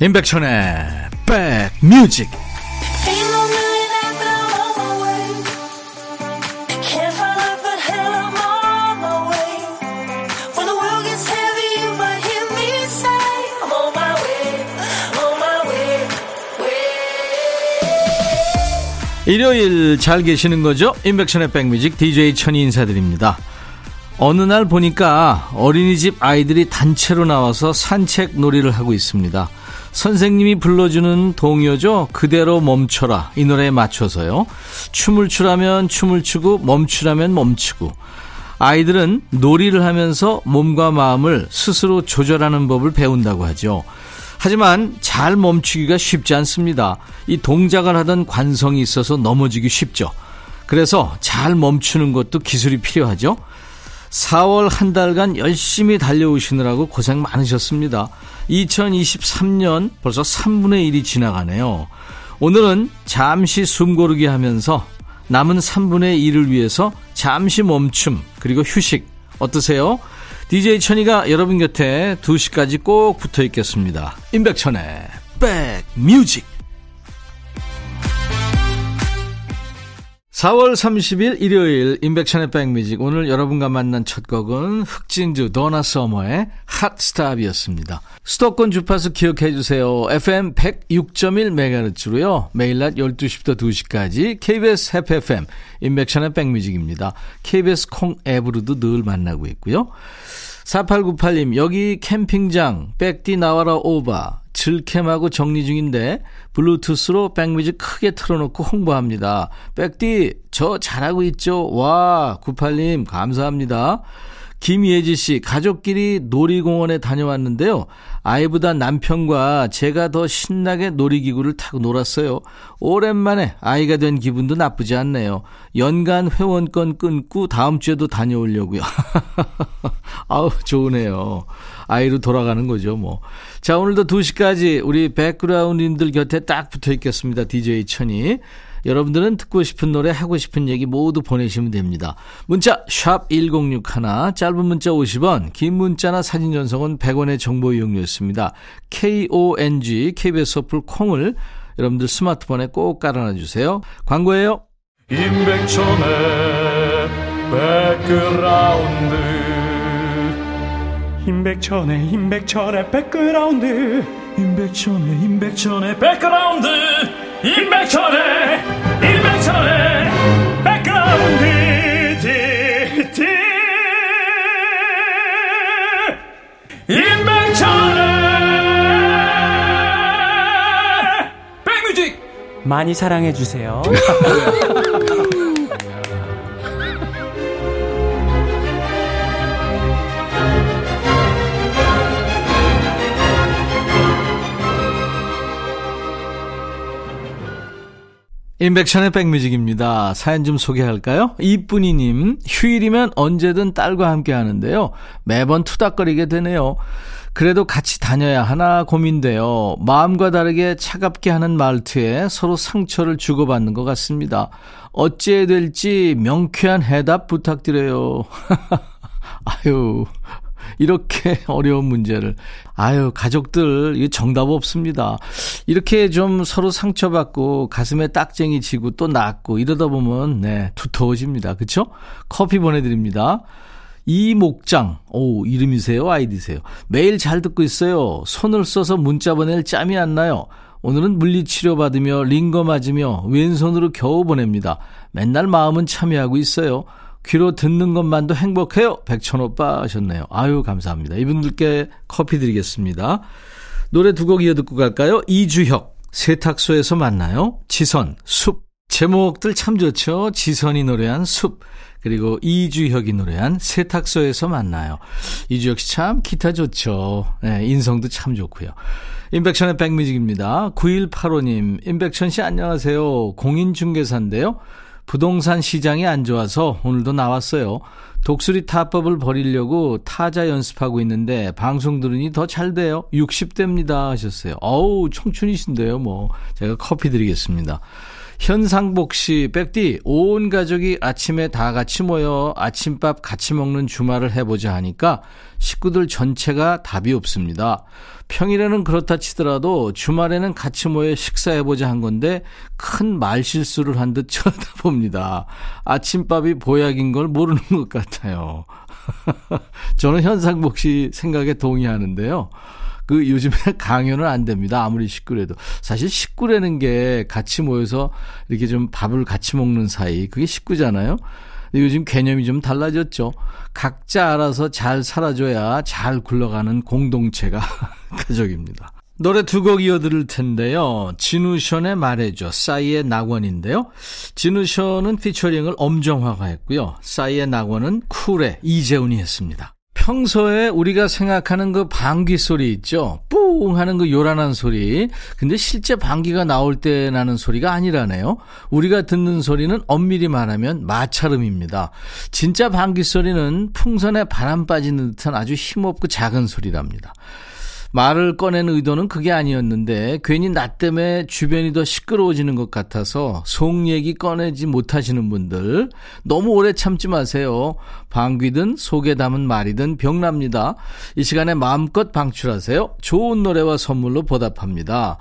임백천의 백뮤직. 일요일 잘 계시는 거죠? 임백천의 백뮤직 DJ 천이 인사드립니다. 어느 날 보니까 어린이집 아이들이 단체로 나와서 산책 놀이를 하고 있습니다. 선생님이 불러주는 동요죠. 그대로 멈춰라. 이 노래에 맞춰서요. 춤을 추라면 춤을 추고 멈추라면 멈추고. 아이들은 놀이를 하면서 몸과 마음을 스스로 조절하는 법을 배운다고 하죠. 하지만 잘 멈추기가 쉽지 않습니다. 이 동작을 하던 관성이 있어서 넘어지기 쉽죠. 그래서 잘 멈추는 것도 기술이 필요하죠. 4월 한 달간 열심히 달려오시느라고 고생 많으셨습니다. 2023년 벌써 3분의 1이 지나가네요. 오늘은 잠시 숨고르기 하면서 남은 3분의 1을 위해서 잠시 멈춤 그리고 휴식 어떠세요? DJ 천이가 여러분 곁에 2시까지 꼭 붙어 있겠습니다. 임백천의 백뮤직. 4월 30일 일요일 임백천의 백뮤직. 오늘 여러분과 만난 첫 곡은 흑진주 도나 서머의 핫스탑이었습니다. 수도권 주파수 기억해 주세요. FM 106.1MHz로요. 매일 낮 12시부터 2시까지 KBS 해피FM 임백천의 백뮤직입니다. KBS 콩 앱으로도 늘 만나고 있고요. 4898님, 여기 캠핑장 백디 나와라 오바 즐캠하고 정리 중인데 블루투스로 백뮤직 크게 틀어놓고 홍보합니다. 백디 저 잘하고 있죠. 와, 98님 감사합니다. 김예지씨, 가족끼리 놀이공원에 다녀왔는데요. 아이보다 남편과 제가 더 신나게 놀이기구를 타고 놀았어요. 오랜만에 아이가 된 기분도 나쁘지 않네요. 연간 회원권 끊고 다음 주에도 다녀오려고요. 아우 좋으네요. 아이로 돌아가는 거죠 뭐. 자, 오늘도 2시까지 우리 백그라운드님들 곁에 딱 붙어 있겠습니다. DJ 천이. 여러분들은 듣고 싶은 노래, 하고 싶은 얘기 모두 보내시면 됩니다. 문자 샵 1061, 짧은 문자 50원, 긴 문자나 사진 전송은 100원의 정보 이용료였습니다. KONG KBS 어플 콩을 여러분들 스마트폰에 꼭 깔아놔주세요. 광고예요. 임백천의 백그라운드, 임백천의 백그라운드, 임백천의 백그라운드, 임백천의 백그라운드, 임백천의 백뮤직 많이 사랑해 주세요. 임백천의 백뮤직입니다. 사연 좀 소개할까요? 이쁜이님, 휴일이면 언제든 딸과 함께 하는데요. 매번 투닥거리게 되네요. 그래도 같이 다녀야 하나 고민돼요. 마음과 다르게 차갑게 하는 말투에 서로 상처를 주고받는 것 같습니다. 어찌해야 될지 명쾌한 해답 부탁드려요. 아유, 이렇게 어려운 문제를. 아유, 가족들 이거 정답 없습니다. 이렇게 좀 서로 상처받고 가슴에 딱쟁이 지고 또 낫고 이러다 보면 네, 두터워집니다. 그렇죠? 커피 보내드립니다. 이목장, 오, 이름이세요? 아이디세요? 매일 잘 듣고 있어요. 손을 써서 문자 보낼 짬이 안 나요. 오늘은 물리치료받으며 링거 맞으며 왼손으로 겨우 보냅니다. 맨날 마음은 참여하고 있어요. 귀로 듣는 것만도 행복해요. 백천오빠 하셨네요. 아유, 감사합니다. 이분들께 커피 드리겠습니다. 노래 두 곡 이어 듣고 갈까요? 이주혁, 세탁소에서 만나요. 지선, 숲. 제목들 참 좋죠. 지선이 노래한 숲, 그리고 이주혁이 노래한 세탁소에서 만나요. 이주혁 씨 참 기타 좋죠. 네, 인성도 참 좋고요. 임백천의 백뮤직입니다. 9185님, 임백천 씨 안녕하세요. 공인중개사인데요. 부동산 시장이 안 좋아서 오늘도 나왔어요. 독수리 타법을 버리려고 타자 연습하고 있는데 방송 들으니 더 잘 돼요. 60대입니다 하셨어요. 어우, 청춘이신데요. 뭐 제가 커피 드리겠습니다. 현상복 씨, 백디, 온 가족이 아침에 다 같이 모여 아침밥 같이 먹는 주말을 해보자 하니까 식구들 전체가 답이 없습니다. 평일에는 그렇다 치더라도 주말에는 같이 모여 식사해보자 한 건데 큰 말실수를 한 듯 쳐다봅니다. 아침밥이 보약인 걸 모르는 것 같아요. 저는 현상복 씨 생각에 동의하는데요. 그 요즘에 강요는 안 됩니다. 아무리 식구래도. 사실 식구라는 게 같이 모여서 이렇게 좀 밥을 같이 먹는 사이, 그게 식구잖아요. 근데 요즘 개념이 좀 달라졌죠. 각자 알아서 잘 살아줘야 잘 굴러가는 공동체가 가족입니다. 노래 두 곡 이어드릴 텐데요. 진우션의 말해줘, 싸이의 낙원인데요. 진우션은 피처링을 엄정화가 했고요. 싸이의 낙원은 쿨의 이재훈이 했습니다. 평소에 우리가 생각하는 그 방귀 소리 있죠? 뿡 하는 그 요란한 소리. 근데 실제 방귀가 나올 때 나는 소리가 아니라네요. 우리가 듣는 소리는 엄밀히 말하면 마찰음입니다. 진짜 방귀 소리는 풍선에 바람 빠지는 듯한 아주 힘없고 작은 소리랍니다. 말을 꺼낸 의도는 그게 아니었는데 괜히 나 때문에 주변이 더 시끄러워지는 것 같아서 속 얘기 꺼내지 못하시는 분들 너무 오래 참지 마세요. 방귀든 속에 담은 말이든 병납니다. 이 시간에 마음껏 방출하세요. 좋은 노래와 선물로 보답합니다.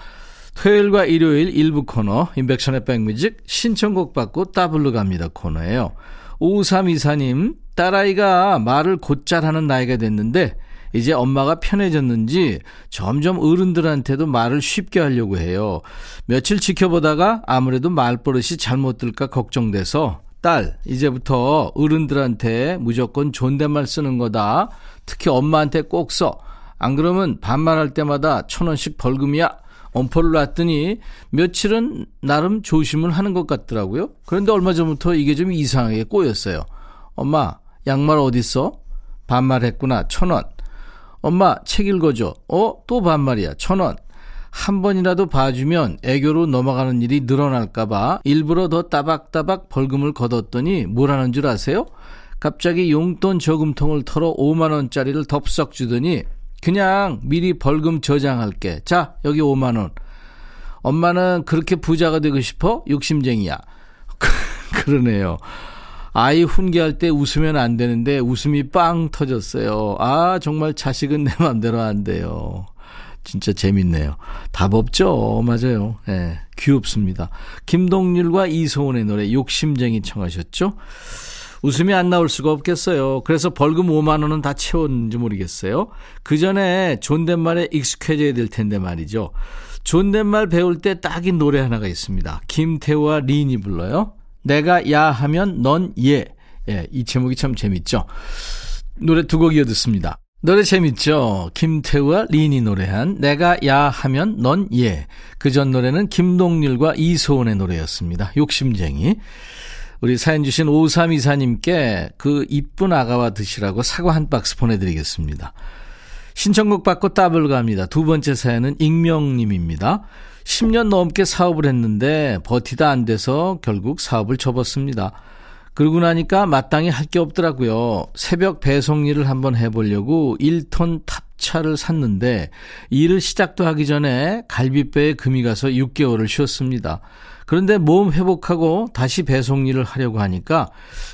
토요일과 일요일 일부 코너 인백션의 백뮤직 신청곡 받고 따블로 갑니다 코너예요. 5324님, 딸아이가 말을 곧잘 하는 나이가 됐는데 이제 엄마가 편해졌는지 점점 어른들한테도 말을 쉽게 하려고 해요. 며칠 지켜보다가 아무래도 말버릇이 잘못될까 걱정돼서 딸, 이제부터 어른들한테 무조건 존댓말 쓰는 거다. 특히 엄마한테 꼭 써. 안 그러면 반말할 때마다 1,000원씩 벌금이야. 엄포를 놨더니 며칠은 나름 조심을 하는 것 같더라고요. 그런데 얼마 전부터 이게 좀 이상하게 꼬였어요. 엄마, 양말 어딨어? 반말했구나. 1,000원. 엄마 책 읽어줘. 또 반말이야. 1,000원. 한 번이라도 봐주면 애교로 넘어가는 일이 늘어날까봐 일부러 더 따박따박 벌금을 걷었더니 뭐라는 줄 아세요? 갑자기 용돈 저금통을 털어 5만원짜리를 덥석 주더니 그냥 미리 벌금 저장할게. 자, 여기 5만원. 엄마는 그렇게 부자가 되고 싶어? 욕심쟁이야. 그러네요. 아이 훈계할 때 웃으면 안 되는데 웃음이 빵 터졌어요. 아, 정말 자식은 내 맘대로 안 돼요. 진짜 재밌네요. 답 없죠? 맞아요. 네, 귀엽습니다. 김동률과 이소은의 노래 욕심쟁이 청하셨죠? 웃음이 안 나올 수가 없겠어요. 그래서 벌금 5만 원은 다 채웠는지 모르겠어요. 그 전에 존댓말에 익숙해져야 될 텐데 말이죠. 존댓말 배울 때 딱인 노래 하나가 있습니다. 김태우와 린이 불러요. 내가 야 하면 넌 예. 예, 이 제목이 참 재밌죠. 노래 두 곡 이어듣습니다. 노래 재밌죠. 김태우와 린이 노래한 내가 야 하면 넌 예. 그 전 노래는 김동률과 이소은의 노래였습니다. 욕심쟁이. 우리 사연 주신 5324님께 그 이쁜 아가와 드시라고 사과 한 박스 보내드리겠습니다. 신청곡 받고 따블 갑니다. 두 번째 사연은 익명님입니다. 10년 넘게 사업을 했는데 버티다 안 돼서 결국 사업을 접었습니다. 그러고 나니까 마땅히 할 게 없더라고요. 새벽 배송 일을 한번 해보려고 1톤 탑차를 샀는데 일을 시작도 하기 전에 갈비뼈에 금이 가서 6개월을 쉬었습니다. 그런데 몸 회복하고 다시 배송 일을 하려고 하니까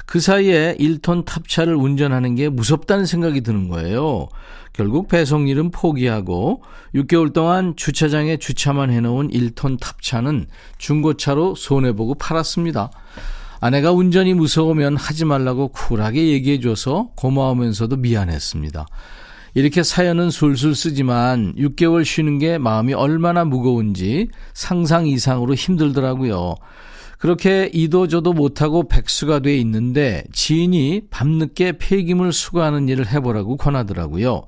그 사이에 1톤 탑차를 운전하는 게 무섭다는 생각이 드는 거예요. 결국 배송 일은 포기하고 6개월 동안 주차장에 주차만 해놓은 1톤 탑차는 중고차로 손해보고 팔았습니다. 아내가 운전이 무서우면 하지 말라고 쿨하게 얘기해줘서 고마우면서도 미안했습니다. 이렇게 사연은 술술 쓰지만 6개월 쉬는 게 마음이 얼마나 무거운지 상상 이상으로 힘들더라고요. 그렇게 이도 저도 못하고 백수가 돼 있는데 지인이 밤늦게 폐기물 수거하는 일을 해보라고 권하더라고요.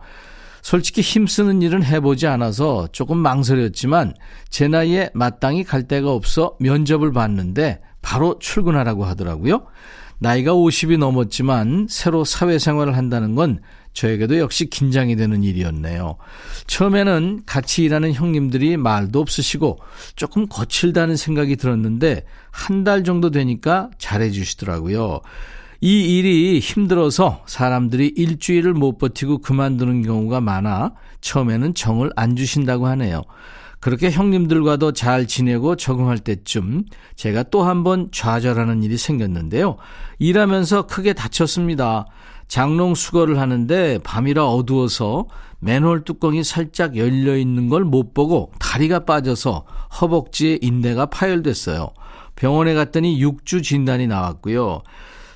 솔직히 힘쓰는 일은 해보지 않아서 조금 망설였지만 제 나이에 마땅히 갈 데가 없어 면접을 봤는데 바로 출근하라고 하더라고요. 나이가 50이 넘었지만 새로 사회생활을 한다는 건 저에게도 역시 긴장이 되는 일이었네요. 처음에는 같이 일하는 형님들이 말도 없으시고 조금 거칠다는 생각이 들었는데 한 달 정도 되니까 잘해주시더라고요. 이 일이 힘들어서 사람들이 일주일을 못 버티고 그만두는 경우가 많아 처음에는 정을 안 주신다고 하네요. 그렇게 형님들과도 잘 지내고 적응할 때쯤 제가 또 한 번 좌절하는 일이 생겼는데요. 일하면서 크게 다쳤습니다. 장롱 수거를 하는데 밤이라 어두워서 맨홀 뚜껑이 살짝 열려있는 걸 못 보고 다리가 빠져서 허벅지에 인대가 파열됐어요. 병원에 갔더니 6주 진단이 나왔고요.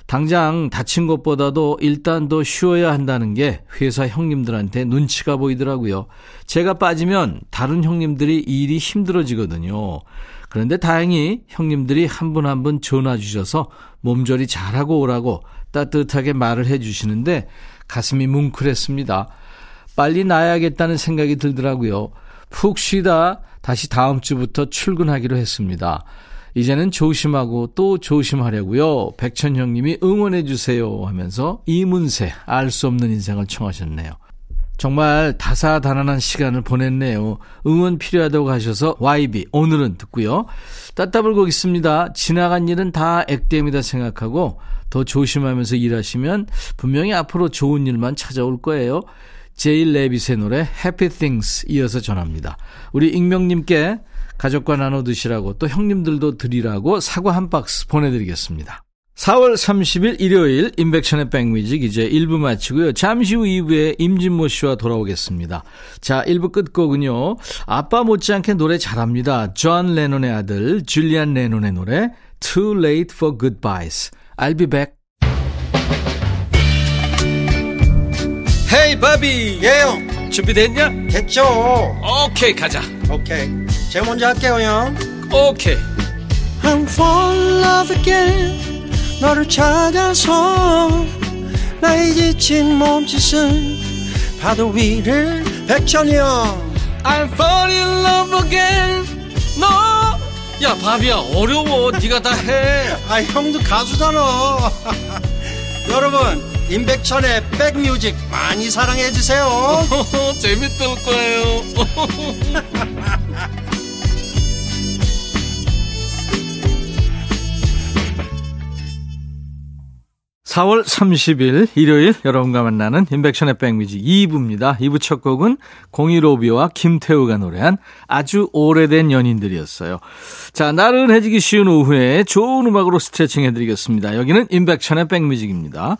당장 다친 것보다도 일단 더 쉬어야 한다는 게 회사 형님들한테 눈치가 보이더라고요. 제가 빠지면 다른 형님들이 일이 힘들어지거든요. 그런데 다행히 형님들이 한 분 한 분 전화 주셔서 몸조리 잘하고 오라고 따뜻하게 말을 해주시는데 가슴이 뭉클했습니다. 빨리 나아야겠다는 생각이 들더라고요. 푹 쉬다 다시 다음 주부터 출근하기로 했습니다. 이제는 조심하고 또 조심하려고요. 백천 형님이 응원해 주세요 하면서 이문세 알 수 없는 인생을 청하셨네요. 정말 다사다난한 시간을 보냈네요. 응원 필요하다고 하셔서 YB 오늘은 듣고요. 따따불고 있습니다. 지나간 일은 다 액땜이다 생각하고 더 조심하면서 일하시면 분명히 앞으로 좋은 일만 찾아올 거예요. 제일 레빗의 노래 Happy Things 이어서 전합니다. 우리 익명님께 가족과 나눠 드시라고 또 형님들도 드리라고 사과 한 박스 보내드리겠습니다. 4월 30일 일요일 임백천의 백뮤직 이제 1부 마치고요. 잠시 후 2부에 임진모 씨와 돌아오겠습니다. 자, 1부 끝곡은요. 아빠 못지않게 노래 잘합니다. 존 레논의 아들 줄리안 레논의 노래 Too Late for Goodbyes. I'll be back. 헤이 바비 예영 준비됐냐? 됐죠. 오케이 가자. 오케이 제가 먼저 할게요 형. 오케이 I'm falling in love again 너를 찾아서 나의 지친 몸짓은 파도 위를 백천이 형 I'm falling in love again 너 no. 야 바비야 어려워 네가 다 해. 아 형도 가수잖아. 여러분 임백천의 백뮤직 많이 사랑해 주세요. 재밌을 거예요. (4월 30일) 일요일 여러분과 만나는 임백천의 백뮤직 2부입니다. 2부 첫 곡은 015B와 김태우가 노래한 아주 오래된 연인들이었어요. 자, 나른해지기 쉬운 오후에 좋은 음악으로 스트레칭 해드리겠습니다. 여기는 임백천의 백뮤직입니다.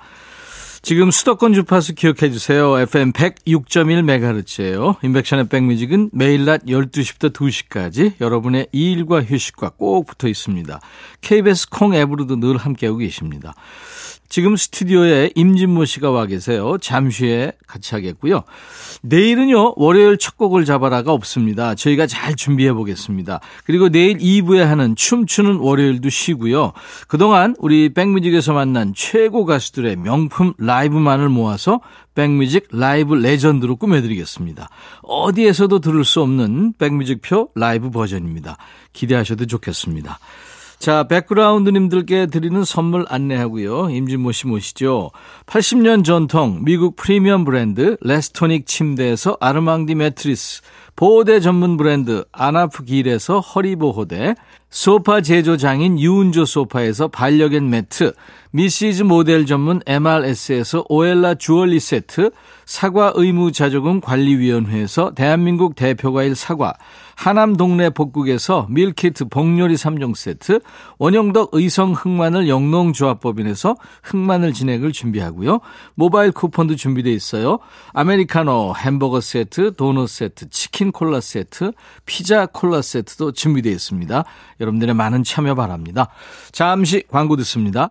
지금 수도권 주파수 기억해 주세요. FM 106.1MHz예요. 인백션의 백뮤직은 매일 낮 12시부터 2시까지 여러분의 일과 휴식과 꼭 붙어 있습니다. KBS 콩 앱으로도 늘 함께하고 계십니다. 지금 스튜디오에 임진모 씨가 와 계세요. 잠시 후에 같이 하겠고요. 내일은요. 월요일 첫 곡을 잡아라가 없습니다. 저희가 잘 준비해 보겠습니다. 그리고 내일 2부에 하는 춤추는 월요일도 쉬고요. 그동안 우리 백뮤직에서 만난 최고 가수들의 명품 라이브만을 모아서 백뮤직 라이브 레전드로 꾸며드리겠습니다. 어디에서도 들을 수 없는 백뮤직표 라이브 버전입니다. 기대하셔도 좋겠습니다. 자, 백그라운드님들께 드리는 선물 안내하고요. 임진모 씨 모시죠. 80년 전통 미국 프리미엄 브랜드 레스토닉 침대에서 아르망디 매트리스, 보호대 전문 브랜드 안아프길에서 허리보호대, 소파 제조장인 유은조 소파에서 반려견 매트, 미시즈 모델 전문 MRS에서 오엘라 주얼리 세트, 사과 의무자조금 관리위원회에서 대한민국 대표과일 사과, 하남 동네 복국에서 밀키트 복요리 3종 세트, 원형덕 의성 흑마늘 영농조합법인에서 흑마늘 진액을 준비하고요. 모바일 쿠폰도 준비되어 있어요. 아메리카노, 햄버거 세트, 도넛 세트, 치킨 콜라 세트, 피자 콜라 세트도 준비되어 있습니다. 여러분들의 많은 참여 바랍니다. 잠시 광고 듣습니다.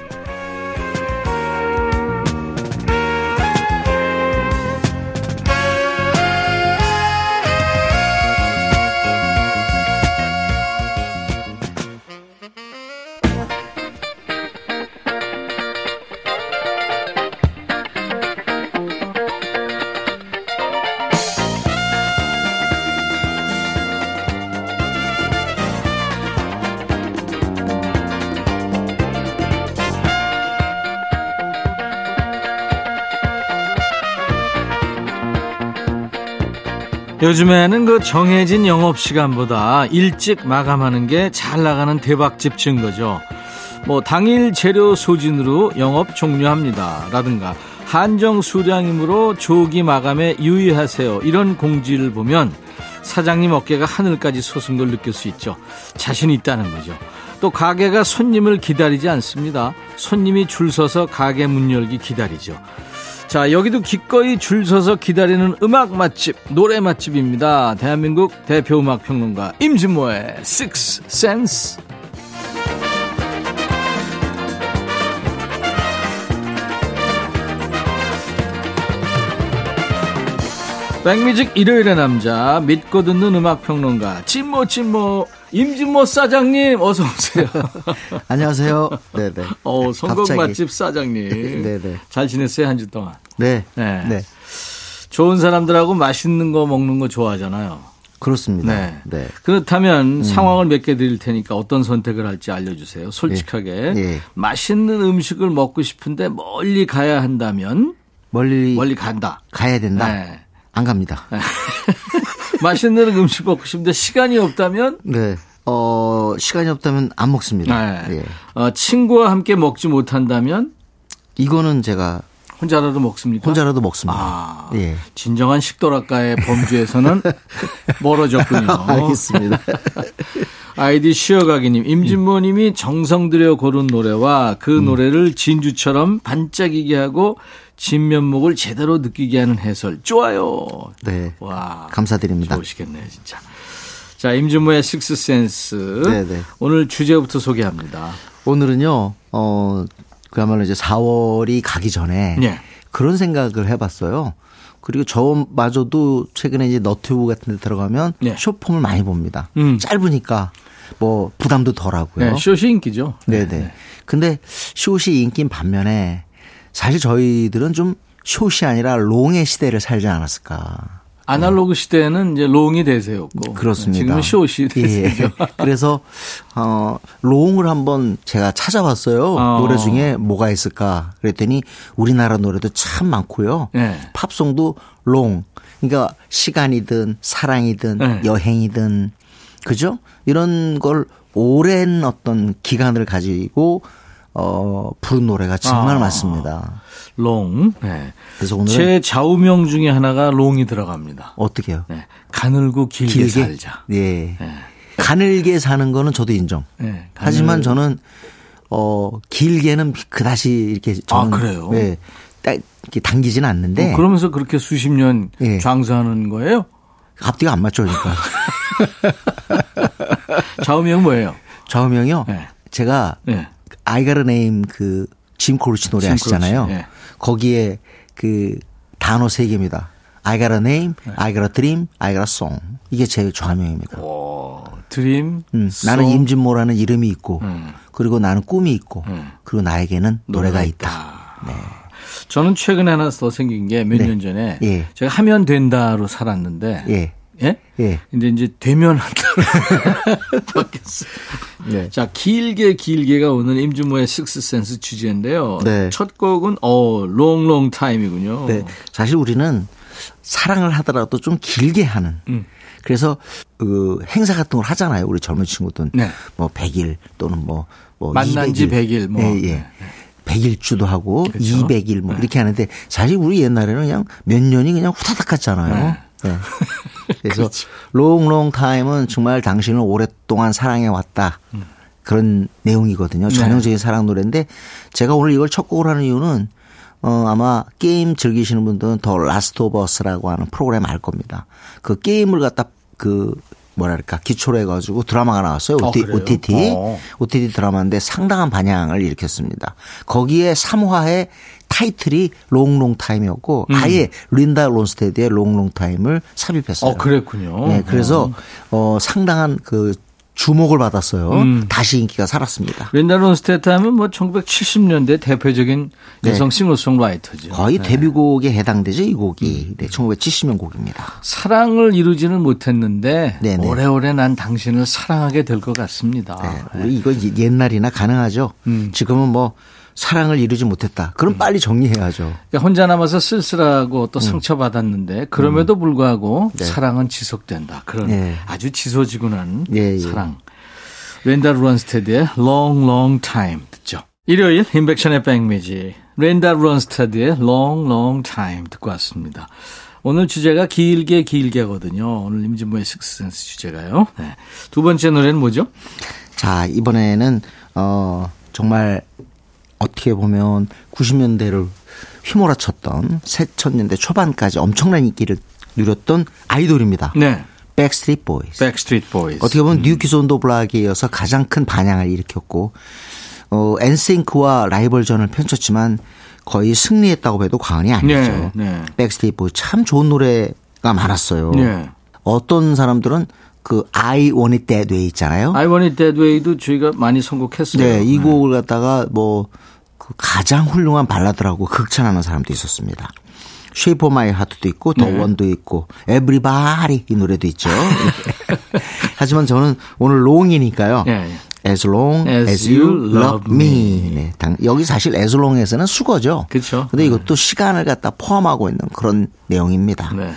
요즘에는 그 정해진 영업시간보다 일찍 마감하는 게 잘 나가는 대박집 증거죠. 뭐 당일 재료 소진으로 영업 종료합니다 라든가 한정 수량이므로 조기 마감에 유의하세요, 이런 공지를 보면 사장님 어깨가 하늘까지 솟은 걸 느낄 수 있죠. 자신이 있다는 거죠. 또 가게가 손님을 기다리지 않습니다. 손님이 줄 서서 가게 문 열기 기다리죠. 자, 여기도 기꺼이 줄 서서 기다리는 음악 맛집, 노래 맛집입니다. 대한민국 대표 음악 평론가 임진모의 식스센스. 백뮤직 일요일의 남자, 믿고 듣는 음악평론가 진모 임진모 사장님 어서 오세요. 안녕하세요. 네네. 성공 맛집 사장님. 네네. 잘 지냈어요, 한 주 동안? 네. 네. 네. 좋은 사람들하고 맛있는 거 먹는 거 좋아하잖아요. 그렇습니다. 네. 네. 그렇다면 상황을 몇 개 드릴 테니까 어떤 선택을 할지 알려주세요. 솔직하게. 네. 맛있는 음식을 먹고 싶은데 멀리 가야 한다면? 멀리 간다. 가야 된다. 네. 안 갑니다. 맛있는 음식 먹고 싶은데 시간이 없다면? 네. 시간이 없다면 안 먹습니다. 네. 예. 친구와 함께 먹지 못한다면? 이거는 제가. 혼자라도 먹습니까? 혼자라도 먹습니다. 아, 예. 진정한 식도락가의 범주에서는 멀어졌군요. 알겠습니다. 아이디 쉬어가기님, 임진모님이 정성들여 고른 노래와 그 노래를 진주처럼 반짝이게 하고 진면목을 제대로 느끼게 하는 해설 좋아요. 네, 와, 감사드립니다. 좋으시겠네요, 진짜. 자, 임진모의 식스센스. 네네. 오늘 주제부터 소개합니다. 오늘은요, 그야말로 이제 4월이 가기 전에 네. 그런 생각을 해봤어요. 그리고 저마저도 최근에 이제 너튜브 같은 데 들어가면 네. 숏폼을 많이 봅니다. 짧으니까 뭐 부담도 덜하고요. 네, 숏이 인기죠. 네네. 네. 근데 숏이 인기인 반면에 사실 저희들은 좀 숏이 아니라 롱의 시대를 살지 않았을까. 아날로그 시대는 이제 롱이 대세였고. 그렇습니다. 지금은 숏이 대세죠. 예. 그래서 롱을 한번 제가 찾아봤어요. 노래 중에 뭐가 있을까 그랬더니 우리나라 노래도 참 많고요. 네. 팝송도 롱. 그러니까 시간이든 사랑이든 네. 여행이든 그죠? 이런 걸 오랜 어떤 기간을 가지고 부른 노래가 정말 많습니다. 롱. 네. 그래서 오늘 제 좌우명 중에 하나가 롱이 들어갑니다. 어떻게요? 네. 가늘고 길게 살자. 예. 네. 가늘게 사는 거는 저도 인정. 네. 하지만 저는 길게는 그다지 이렇게 저는 그래요. 네. 당기진 않는데. 그러면서 그렇게 수십 년 예. 장수하는 거예요? 앞뒤가 안 맞죠, 그러니까. 좌우명 뭐예요? 좌우명이요? 네. 제가 네. I got a name 그 짐 코르치 노래 아시잖아요. 예. 거기에 그 단어 3개입니다. I got a name, 네. I got a dream, I got a song. 이게 제 좌명입니다. 오, 드림, 나는 임진모라는 이름이 있고 그리고 나는 꿈이 있고 그리고 나에게는 노래가 있다. 네. 저는 최근에 하나 더 생긴 게 몇 년 네. 전에 예. 제가 하면 된다로 살았는데 예. 예? 예. 근데 이제 되면 한다고 바뀌었어요. 네. 자, 길게가 오늘 임진모의 식스센스 주제인데요. 네. 첫 곡은 롱 타임이군요. 네. 사실 우리는 사랑을 하더라도 좀 길게 하는. 그래서 그 행사 같은 걸 하잖아요. 우리 젊은 친구들은 네. 뭐 100일 또는 뭐 만난 지 100일 뭐. 예, 예. 100일주도 하고 그렇죠? 200일 뭐 네. 이렇게 하는데 사실 우리 옛날에는 그냥 몇 년이 그냥 후다닥 갔잖아요. 네. 네. 그래서 롱 타임은 정말 당신을 오랫동안 사랑해 왔다 그런 내용이거든요. 전형적인 네. 사랑 노래인데 제가 오늘 이걸 첫 곡으로 하는 이유는 아마 게임 즐기시는 분들은 더 라스트 오브 어스라고 하는 프로그램 알 겁니다. 그 게임을 갖다 그 뭐랄까 기초로 해가지고 드라마가 나왔어요. OTT 드라마인데 상당한 반향을 일으켰습니다. 거기에 3화에 타이틀이 롱 타임이었고 아예 린다 론스테드의 롱 타임을 삽입했어요. 그랬군요. 네, 그래서 상당한 그 주목을 받았어요. 다시 인기가 살았습니다. 린다 론스테드 하면 뭐 1970년대 대표적인 여성 네. 싱어송라이터죠. 거의 네. 데뷔곡에 해당되죠, 이 곡이. 네, 1970년 곡입니다. 사랑을 이루지는 못했는데 네네. 오래오래 난 당신을 사랑하게 될 것 같습니다. 네, 우리 이거 옛날이나 가능하죠. 지금은 뭐 사랑을 이루지 못했다. 그럼 빨리 정리해야죠. 그러니까 혼자 남아서 쓸쓸하고 또 상처받았는데 그럼에도 불구하고 네. 사랑은 지속된다. 그런 네. 아주 지소지구한 네. 사랑. 린다 론스테드의 Long Long Time 듣죠. 일요일 인백션의 백미지 린다 론스테드의 Long Long Time 듣고 왔습니다. 오늘 주제가 길게거든요. 오늘 임진모의 식스센스 주제가요. 네. 두 번째 노래는 뭐죠? 자, 이번에는 정말 어떻게 보면 90년대를 휘몰아쳤던 새천년대 초반까지 엄청난 인기를 누렸던 아이돌입니다. 네. Backstreet Boys. Backstreet Boys. 어떻게 보면 뉴 키즈 온 더 블락에 이어서 가장 큰 반향을 일으켰고 엔싱크와 라이벌전을 펼쳤지만 거의 승리했다고 해도 과언이 아니죠. 네, 네. Backstreet Boys 참 좋은 노래가 많았어요. 네. 어떤 사람들은 그 I Want It That Way 있잖아요. I Want It That Way도 저희가 많이 선곡했어요. 네, 이 곡을 갖다가 뭐 그 가장 훌륭한 발라드라고 극찬하는 사람도 있었습니다. Shape of My Heart도 있고 더 원도 네. 있고 Everybody 이 노래도 있죠. 하지만 저는 오늘 롱이니까요. 네, 네. As long as you love me. 네, 여기 사실 as long에서는 수거죠. 그렇죠. 근데 이것도 시간을 갖다 포함하고 있는 그런 내용입니다. 네.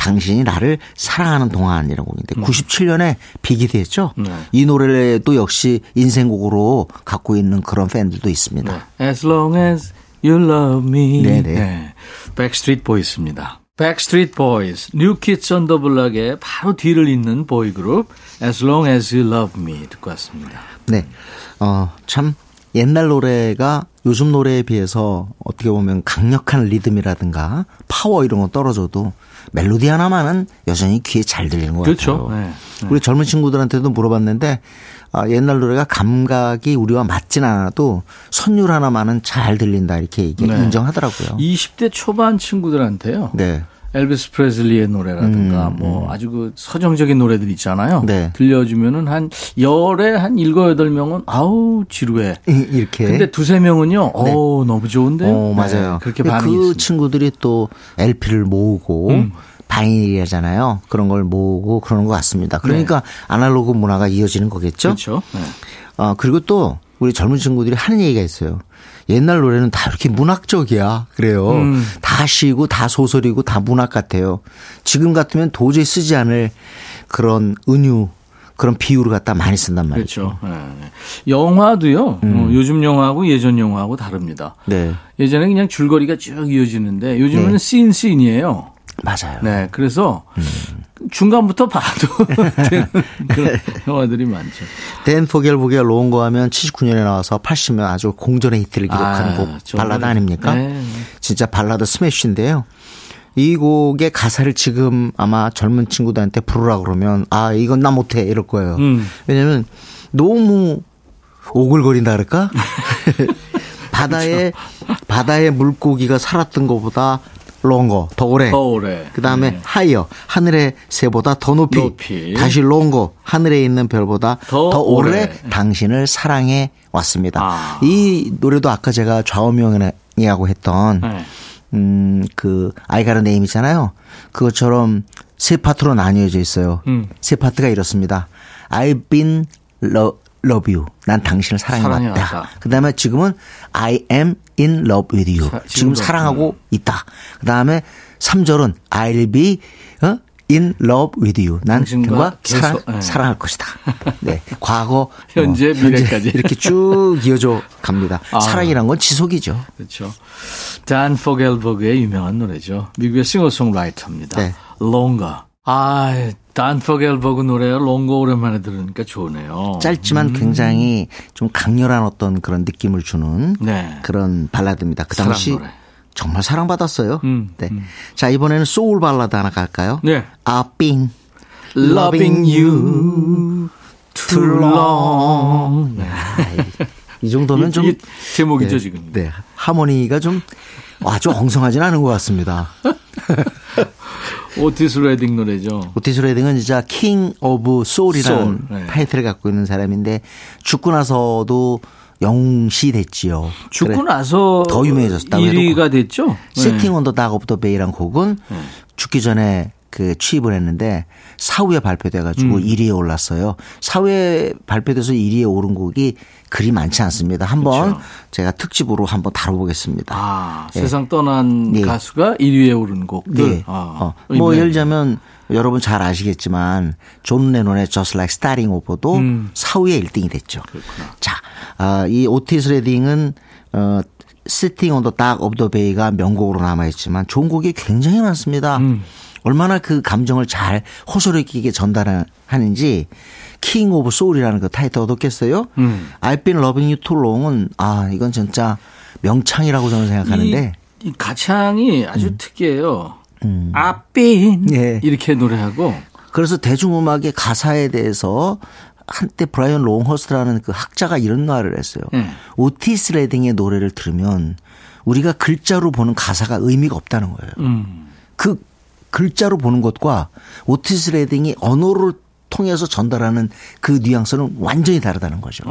당신이 나를 사랑하는 동안이라고 했는데 97년에 빅히트 했죠. 네. 이 노래도 역시 인생곡으로 갖고 있는 그런 팬들도 있습니다. 네. As long as you love me. 네네. 네. Backstreet Boys입니다. Backstreet Boys, New Kids on the Block의 바로 뒤를 잇는 보이그룹 As Long As You Love Me 듣고 왔습니다. 네, 참 옛날 노래가 요즘 노래에 비해서 어떻게 보면 강력한 리듬이라든가 파워 이런 건 떨어져도 멜로디 하나만은 여전히 귀에 잘 들리는 것 그렇죠. 같아요. 네. 네. 우리 젊은 친구들한테도 물어봤는데 옛날 노래가 감각이 우리와 맞진 않아도 선율 하나만은 잘 들린다 이렇게 인정하더라고요. 20대 초반 친구들한테요. 네. 엘비스 프레슬리의 노래라든가 뭐 아주 그 서정적인 노래들 있잖아요. 네. 들려주면은 한 열에 한 7, 8명은 아우 지루해. 이렇게. 근데 2, 3명은요. 네. 오, 너무 좋은데요. 오, 맞아요. 네, 그렇게 반응이 그 있습니다. 친구들이 또 LP를 모으고 바이닐이잖아요. 그런 걸 모으고 그러는 것 같습니다. 그러니까 네. 아날로그 문화가 이어지는 거겠죠. 그렇죠. 네. 그리고 또 우리 젊은 친구들이 하는 얘기가 있어요. 옛날 노래는 다 이렇게 문학적이야. 그래요. 다 시고 다 소설이고 다 문학 같아요. 지금 같으면 도저히 쓰지 않을 그런 은유, 그런 비유를 갖다 많이 쓴단 말이죠. 그렇죠. 네. 영화도요. 요즘 영화하고 예전 영화하고 다릅니다. 네. 예전에 그냥 줄거리가 쭉 이어지는데 요즘은 네. 씬이에요. 맞아요. 네. 그래서 중간부터 봐도 되는 그런 영화들이 많죠. 댄 포겔복의 롱거 하면 79년에 나와서 80년 아주 공전의 히트를 기록한 곡 발라드 아닙니까? 네. 진짜 발라드 스매시인데요. 이 곡의 가사를 지금 아마 젊은 친구들한테 부르라 그러면 아 이건 나 못해 이럴 거예요. 왜냐하면 너무 오글거린다 그럴까? 바다에 물고기가 살았던 것보다 롱거 더 오래. 그 다음에 네. 하이어 하늘의 새보다 더 높이. 다시 롱거 하늘에 있는 별보다 더 오래 당신을 사랑해 왔습니다. 이 노래도 아까 제가 좌우명이라고 했던 네. 그 I got a name 있잖아요. 그것처럼 세 파트로 나뉘어져 있어요. 세 파트가 이렇습니다. I've been love you. 난 당신을 사랑해 왔다. 그 다음에 지금은 I am in love with you. 지금 사랑하고 있다. 그 다음에 3절은 I'll be in love with you. 난 당신과 사랑할 것이다. 네, 과거, 현재, 미래까지 이렇게 쭉 이어져 갑니다. 사랑이란 건 지속이죠. 그렇죠. Dan Fogelberg의 유명한 노래죠. 미국의 싱어송라이터입니다. 네. Longer. 단 포겔버그 노래요. 롱거 오랜만에 들으니까 좋네요. 짧지만 굉장히 좀 강렬한 어떤 그런 느낌을 주는 네. 그런 발라드입니다. 그 당시 사랑 정말 사랑받았어요. 네. 자, 이번에는 소울 발라드 하나 갈까요? 네. I've been loving you too long. 이 정도면 좀. 제목이죠, 네, 지금. 네. 하모니가 좀 아주 엉성하진 않은 것 같습니다. 오티스 레딩 노래죠. 오티스 레딩은 진짜 킹 오브 소울이라는 네. 타이틀을 갖고 있는 사람인데 죽고 나서도 영웅시 됐지요. 죽고 나서 더 유명해졌다고 1위가 됐죠. 시팅 온 더 닥 오브 더 베이라는 곡은 죽기 전에 그 취입을 했는데 4위에 발표돼가지고 1위에 올랐어요. 4위에 발표돼서 1위에 오른 곡이 그리 많지 않습니다. 한번 그렇죠. 제가 특집으로 한번 다뤄보겠습니다. 아, 예. 세상 떠난 예. 가수가 1위에 오른 곡들. 예. 아, 뭐 예를 들자면 여러분 잘 아시겠지만 존 레논의 Just Like Starting Over도 4위에 1등이 됐죠. 그렇구나. 자, 이 오티스 레딩은 Sitting on the Dock of the Bay가 명곡으로 남아있지만 좋은 곡이 굉장히 많습니다. 얼마나 그 감정을 잘 호소력 있게 전달하는지 킹 오브 소울이라는 그 타이틀 얻었겠어요. I've been loving you too long은 아 이건 진짜 명창이라고 저는 생각하는데 이 가창이 아주 특이해요. I've been 예. 이렇게 노래하고 그래서 대중음악의 가사에 대해서 한때 브라이언 롱허스트라는 그 학자가 이런 말을 했어요. 오티스 레딩의 노래를 들으면 우리가 글자로 보는 가사가 의미가 없다는 거예요. 그 글자로 보는 것과 오티스 레딩이 언어를 통해서 전달하는 그 뉘앙스는 완전히 다르다는 거죠.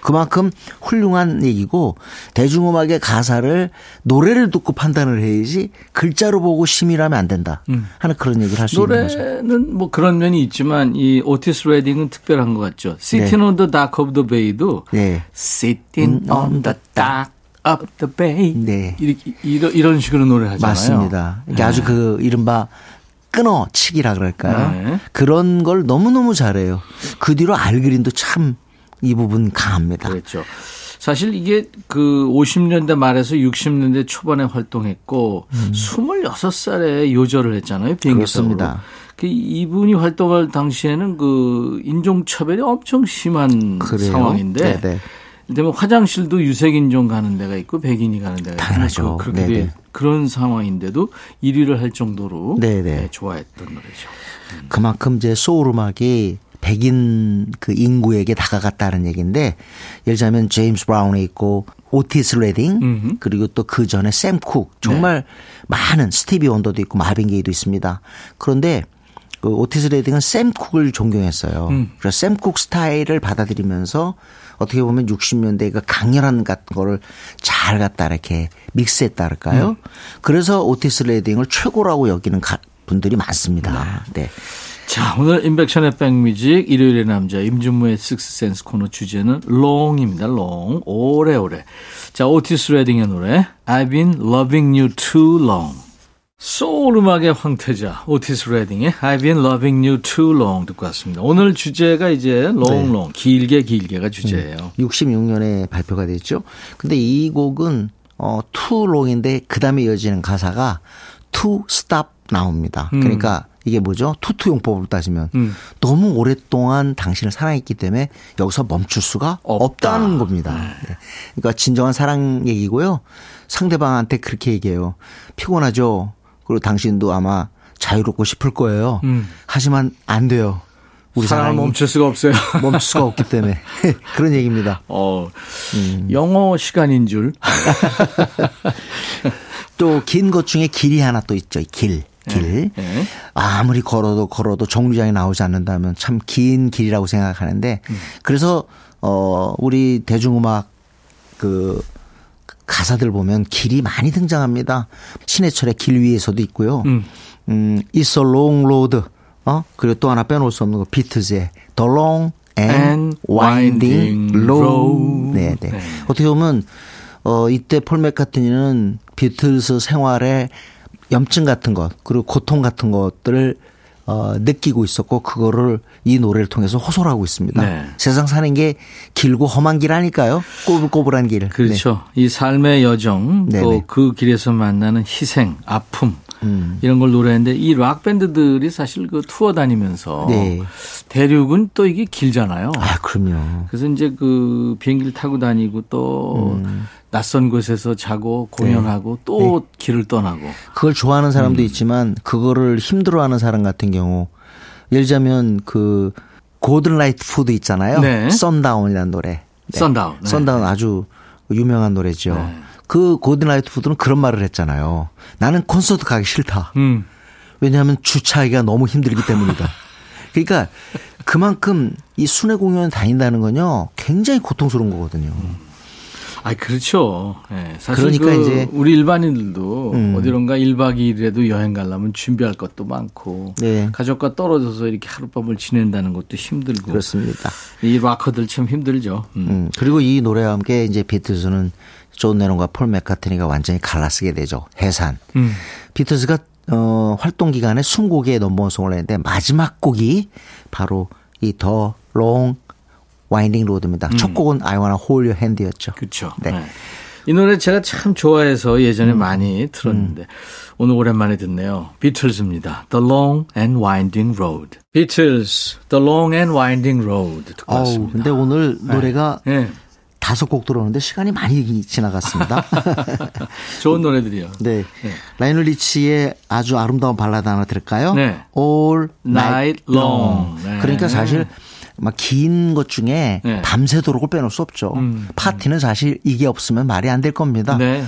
그만큼 훌륭한 얘기고 대중음악의 가사를 노래를 듣고 판단을 해야지 글자로 보고 심의하면 안 된다 하는 그런 얘기를 할 수 있는 거죠. 노래는 뭐 그런 면이 있지만 이 오티스 레딩은 특별한 것 같죠. Sitting 네. on the dock of the bay도 네. Sitting on the dock Up the bay. 네. 이런 식으로 노래하잖아요. 맞습니다. 네. 아주 그 이른바 끊어치기라 그럴까요? 네. 그런 걸 너무너무 잘해요. 그 뒤로 알그린도 참 이 부분 강합니다. 그렇죠. 사실 이게 그 50년대 말에서 60년대 초반에 활동했고 26살에 요절을 했잖아요. 비행기성으로. 이분이 활동할 당시에는 그 인종차별이 엄청 심한 그래요? 상황인데 네네. 되면 화장실도 유색인종 가는 데가 있고 백인이 가는 데가 있고 당연하죠. 그렇게 그런 상황인데도 1위를 할 정도로 네, 좋아했던 노래죠. 그만큼 이제 소울 음악이 백인 그 인구에게 다가갔다는 얘기인데 예를 들자면 제임스 브라운이 있고 오티스 레딩 그리고 또 그 전에 샘 쿡 정말 네. 많은 스티비 원더도 있고 마빈 게이도 있습니다. 그런데 그 오티스 레딩은 샘 쿡을 존경했어요. 그래서 샘 쿡 스타일을 받아들이면서 어떻게 보면 60년대의 그 강렬한 같은 거를 잘 갖다 이렇게 믹스했다랄까요? 그래서 오티스 레딩을 최고라고 여기는 분들이 많습니다. 네. 자, 오늘 임백천의 백뮤직 일요일의 남자 임진모의 식스센스 코너 주제는 롱입니다. 롱. 오래오래. 자, 오티스 레딩의 노래 I've been loving you too long. 소울 음악의 황태자 오티스 레딩의 I've been loving you too long 듣고 왔습니다. 오늘 주제가 이제 롱 네. 길게가 주제예요. 66년에 발표가 됐죠. 근데 이 곡은 too long인데 그다음에 이어지는 가사가 to stop 나옵니다. 그러니까 이게 뭐죠? 투투 용법으로 따지면 너무 오랫동안 당신을 사랑했기 때문에 여기서 멈출 수가 없다는 겁니다. 네. 그러니까 진정한 사랑 얘기고요. 상대방한테 그렇게 얘기해요. 피곤하죠. 그리고 당신도 아마 자유롭고 싶을 거예요. 하지만 안 돼요. 우리 사랑을 멈출 수가 없어요. 멈출 수가 없기 때문에. 그런 얘기입니다. 영어 시간인 줄. 또 긴 것 중에 길이 하나 또 있죠. 길. 네. 아무리 걸어도 정류장에 나오지 않는다면 참 긴 길이라고 생각하는데 그래서 우리 대중음악 그 가사들 보면 길이 많이 등장합니다. 신해철의 길 위에서도 있고요. It's a long road. 그리고 또 하나 빼놓을 수 없는 거 비트즈의 The long and winding road. 네. 어떻게 보면 이때 폴 맥카트니는 비틀스 생활에 염증 같은 것 그리고 고통 같은 것들을 느끼고 있었고 그거를 이 노래를 통해서 호소하고 있습니다. 네. 세상 사는 게 길고 험한 길 아닐까요? 꼬불꼬불한 길. 그렇죠. 네. 이 삶의 여정 또 그 길에서 만나는 희생, 아픔 이런 걸 노래했는데 이 락밴드들이 사실 그 투어 다니면서 네. 대륙은 또 이게 길잖아요. 아, 그럼요. 그래서 이제 그 비행기를 타고 다니고 또 낯선 곳에서 자고 공연하고 네. 또 네. 길을 떠나고 그걸 좋아하는 사람도 있지만 그거를 힘들어하는 사람 같은 경우 예를 들자면 그 고든 라이트푸드 있잖아요. 네. 선다운이라는 노래. 네. 선다운 아주 유명한 노래죠. 네. 그 고든 라이트푸드는 그런 말을 했잖아요. 나는 콘서트 가기 싫다. 왜냐하면 주차하기가 너무 힘들기 때문이다. 그러니까 그만큼 이 순회 공연 다닌다는 건요 굉장히 고통스러운 거거든요. 아, 그렇죠. 네, 사실 그러니까 그 이제 우리 일반인들도 어디론가 1박 2일이라도 여행 가려면 준비할 것도 많고 네. 가족과 떨어져서 이렇게 하룻밤을 지낸다는 것도 힘들고 그렇습니다. 이 락커들 참 힘들죠. 그리고 이 노래와 함께 이제 비틀즈는 존 레논과 폴 맥카트니가 완전히 갈라쓰게 되죠. 해산. 비틀즈가 활동 기간에 20곡의 넘버원송을 했는데 마지막 곡이 바로 이 더 롱 와인딩 로드입니다. 첫 곡은 I Wanna Hold Your Hand였죠. 그렇죠. 네. 네. 이 노래 제가 참 좋아해서 예전에 많이 들었는데 오늘 오랜만에 듣네요. 비틀즈입니다. The Long and Winding Road. 비틀즈 The Long and Winding Road 듣고 왔습니다. 근데 오늘 노래가 네. 5곡 들어오는데 시간이 많이 지나갔습니다. 좋은 노래들이요. 네. 네. 라이널 리치의 아주 아름다운 발라드 하나 들을까요? 네. All Night Long. 네. 그러니까 사실 막 긴 것 중에 네. 밤새도록을 빼놓을 수 없죠. 파티는 사실 이게 없으면 말이 안 될 겁니다. 네.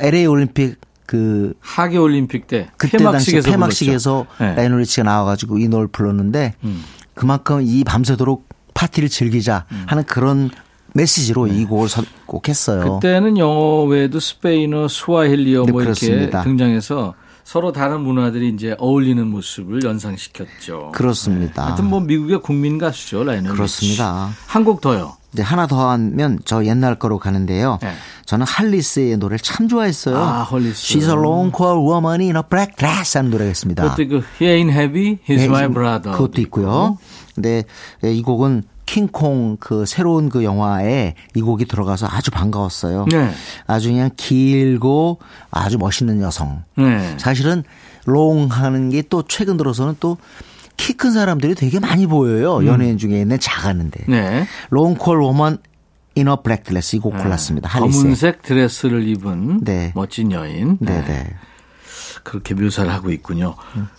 LA 올림픽 그 하계 올림픽 때 그때 폐막식에서 네. 라이널 리치가 나와가지고 이 노래를 불렀는데 그만큼 이 밤새도록 파티를 즐기자 하는 그런 메시지로 네. 이 곡을 선곡했어요. 그때는 영어 외에도 스페인어, 스와힐리어 네, 뭐 그렇습니다. 이렇게 등장해서 서로 다른 문화들이 이제 어울리는 모습을 연상시켰죠. 그렇습니다. 네. 하여튼 뭐 미국의 국민 가수죠, 라이널. 그렇습니다. 한 곡 더요. 이제 하나 더 하면 저 옛날 거로 가는데요. 네. 저는 할리스의 노래를 참 좋아했어요. 아, 할리스. She's a long cold woman in a black dress 하는 노래가 있습니다. 그것도 그 He ain't heavy, he's my brother. 그것도 있고요. 근데 이 곡은 킹콩 그 새로운 그 영화에 이 곡이 들어가서 아주 반가웠어요. 네. 아주 그냥 길고 아주 멋있는 여성. 네. 사실은 롱 하는 게 또 최근 들어서는 또 키 큰 사람들이 되게 많이 보여요. 연예인 중에 있는 작았는데. 네. 롱 콜 워먼 이너 블랙 드레스 이 곡 네. 골랐습니다. 할리스. 검은색 드레스를 입은 네. 멋진 여인. 네. 네. 그렇게 묘사를 하고 있군요.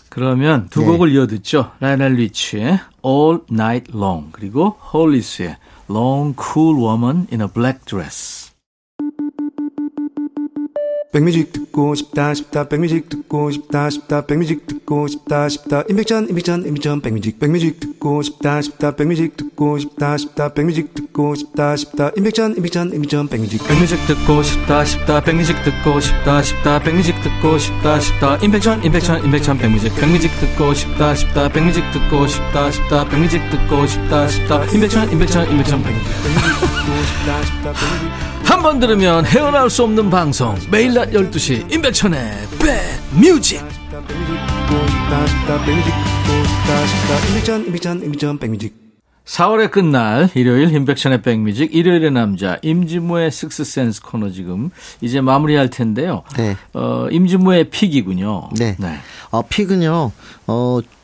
그러면 두 곡을 이어듣죠. 라이널 리치의 All Night Long 그리고 홀리스의 Long Cool Woman in a Black Dress. 백뮤직 듣고 싶다 싶다 백뮤직 듣고 싶다 싶다 백뮤직 듣고 싶다 싶다 임백천 백뮤직 듣고 싶다 싶다 백뮤직 듣고 싶다 싶다 백뮤직 듣고 싶다 싶다 임백천 백뮤직 듣고 싶다 싶다 백뮤직 듣고 싶다 싶다 백뮤직 듣고 싶다 싶다 임백천 백뮤직 듣고 싶다 싶다 백뮤직 듣고 싶다 싶다 백뮤직 듣고 싶다 싶다 임백천 한 번 들으면 헤어나올 수 없는 방송 매일 낮 12시 임백천의 백뮤직 백뮤직 4월의 끝날 일요일 임백천의 백뮤직 일요일의 남자 임진모의 식스센스 코너 지금 이제 마무리할 텐데요. 네. 임진모의 픽이군요. 네. 네. 픽은요.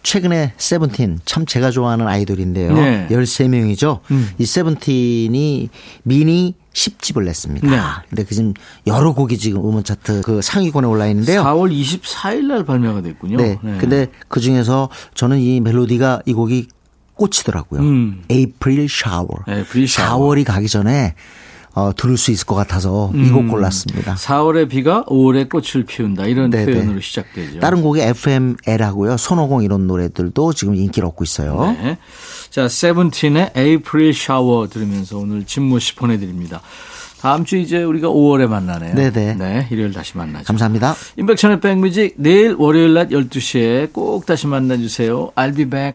최근에 세븐틴 참 제가 좋아하는 아이돌인데요. 네. 13명이죠. 이 세븐틴이 미니 10집을 냈습니다. 네. 근데 그 지금 여러 곡이 지금 음원 차트 그 상위권에 올라 있는데요. 4월 24일 날 발매가 됐군요. 네. 네. 근데 그 중에서 저는 이 멜로디가 이 곡이 꽂히더라고요. 에이프릴 샤워. 4월이 가기 전에 들을 수 있을 것 같아서 이 곡 골랐습니다. 4월의 비가 5월의 꽃을 피운다 이런 네네. 표현으로 시작되죠. 다른 곡이 FML하고요. 손오공 이런 노래들도 지금 인기를 얻고 있어요. 네. 자, 세븐틴의 에이프릴 샤워 들으면서 오늘 진모 씨 보내드립니다. 다음 주 이제 우리가 5월에 만나네요. 네네. 네, 일요일 다시 만나죠. 감사합니다. 임백천의 백뮤직 내일 월요일 낮 12시에 꼭 다시 만나주세요. I'll be back.